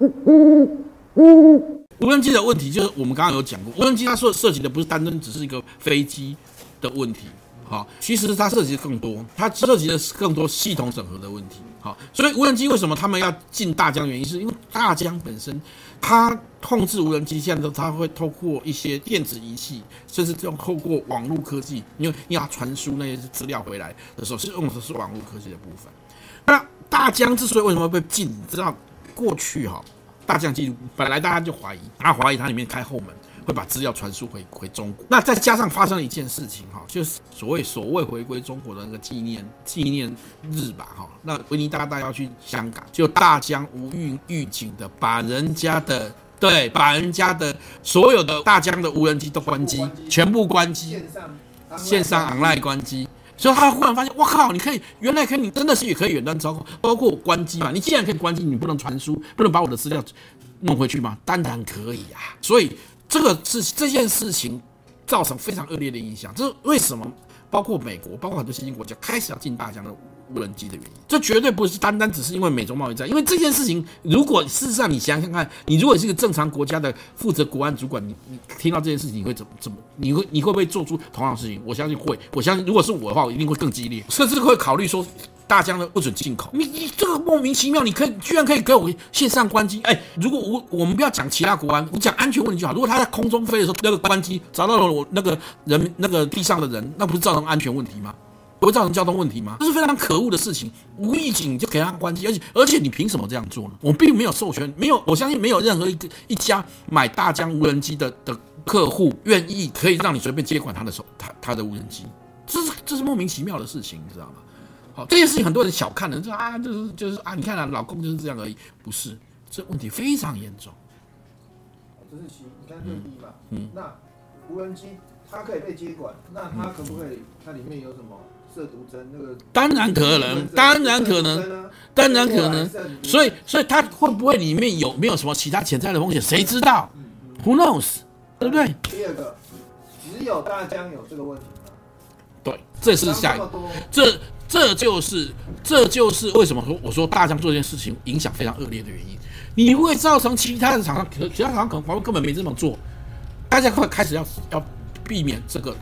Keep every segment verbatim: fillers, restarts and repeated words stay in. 无人机的问题就是我们刚刚有讲过，无人机它所涉及的不是单单只是一个飞机的问题，好，其实它涉及的更多，它涉及的是更多系统整合的问题，好，所以无人机为什么他们要进大疆，原因是因为大疆本身它控制无人机，现在它会透过一些电子仪器，甚至透过网络科技，因为要传输那些资料回来的时候，是用的是网络科技的部分。那大疆之所以为什么被禁，你知道过去哈，大疆记录本来大家就怀疑，他怀疑它里面开后门。会把资料传输 回, 回中国，那再加上发生了一件事情哈，就是所谓所谓回归中国的那个纪念纪念日吧哈，那维尼大大要去香港，就大疆无预预警的把人家的对把人家的所有的大疆的无人机都关机，全部关机，线上 online 关机，所以他忽然发现，哇靠，你可以原来可以，你真的是也可以远端操控，包括关机嘛，你既然可以关机，你不能传输，不能把我的资料弄回去吗？当然可以啊，所以。这个是这件事情造成非常恶劣的影响，这是为什么包括美国包括很多新兴国家开始要进大疆的无人机的原因。这绝对不是单单只是因为美中贸易战，因为这件事情如果事实上你想想看，你如果是一个正常国家的负责国安主管， 你, 你听到这件事情你会怎么怎么你会你会不会做出同样的事情？我相信会，我相信如果是我的话，我一定会更激烈，甚至会考虑说大疆的不准进口。你你这个莫名其妙，你可以居然可以给我线上关机。哎，如果我我们不要讲其他国安，我讲安全问题就好。如果他在空中飞的时候那个关机砸到了我那个人那个地上的人，那不是造成安全问题吗？不会造成交通问题吗？这是非常可恶的事情，无预警就给他关机，而且而且你凭什么这样做呢？我并没有授权，没有，我相信没有任何一个一家买大疆无人机的的客户愿意可以让你随便接管他的手他他的无人机，这是这是莫名其妙的事情，你知道吗？好，这件事情很多人小看了，就啊，就是就是啊，你看啊，老公就是这样而已，不是，这问题非常严重。就是其你看对比嘛，嗯，那无人机它可以被接管，那它可不可以？它里面有什么？那個、当然可能，当然可能，当然可能，所以，所以他会不会里面有没有什么其他潜在的风险？谁知道、嗯嗯、？Who knows？ 对不对？第二个，只有大疆有这个问题吗？对，这是下一个，这这就是这就是为什么我说大疆做这件事情影响非常恶劣的原因。你会造成其他的厂商，其他厂商可能根本没这么做，大家快开始要要避免这个，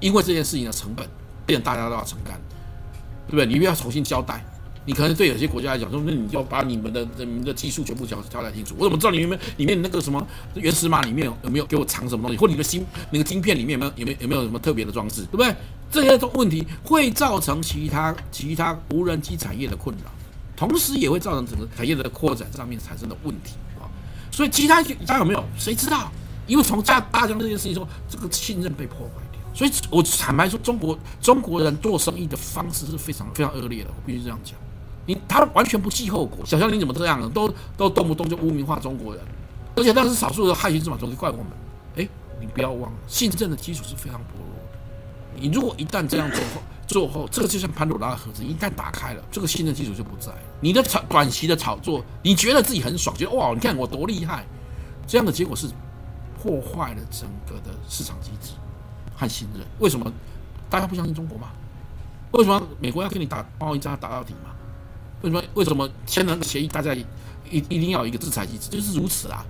因为这件事情的成本。大家都要承担，对不对？你又要重新交代，你可能对有些国家来讲说，那你要把你们的、你们的技术全部交交代清楚。我怎么知道你们里面那个什么原始码里面有没有给我藏什么东西，或者你的芯那个晶片里面有没有有没有有没有什么特别的装置，对不对？这些问题会造成其他其他无人机产业的困扰，同时也会造成整个产业的扩展上面产生的问题啊。所以其他家有没有谁知道？因为从大疆这件事情说，这个信任被破坏。所以，我坦白说，中国中国人做生意的方式是非常非常恶劣的，我必须这样讲。你他完全不计后果，小象你怎么这样呢？都都动不动就污名化中国人，而且那是少数的害群之马，总是怪我们。哎，你不要忘了，信任的基础是非常薄弱的。你如果一旦这样做后，做后这个就像潘多拉的盒子，一旦打开了，这个信任基础就不在了。你的短期的炒作，你觉得自己很爽，觉得哇，你看我多厉害，这样的结果是破坏了整个的市场机制。和信任，为什么大家不相信中国吗？为什么美国要跟你打贸易战打到底吗？为什么为什么签了协议，大家一一定要有一个制裁机制，就是如此啊。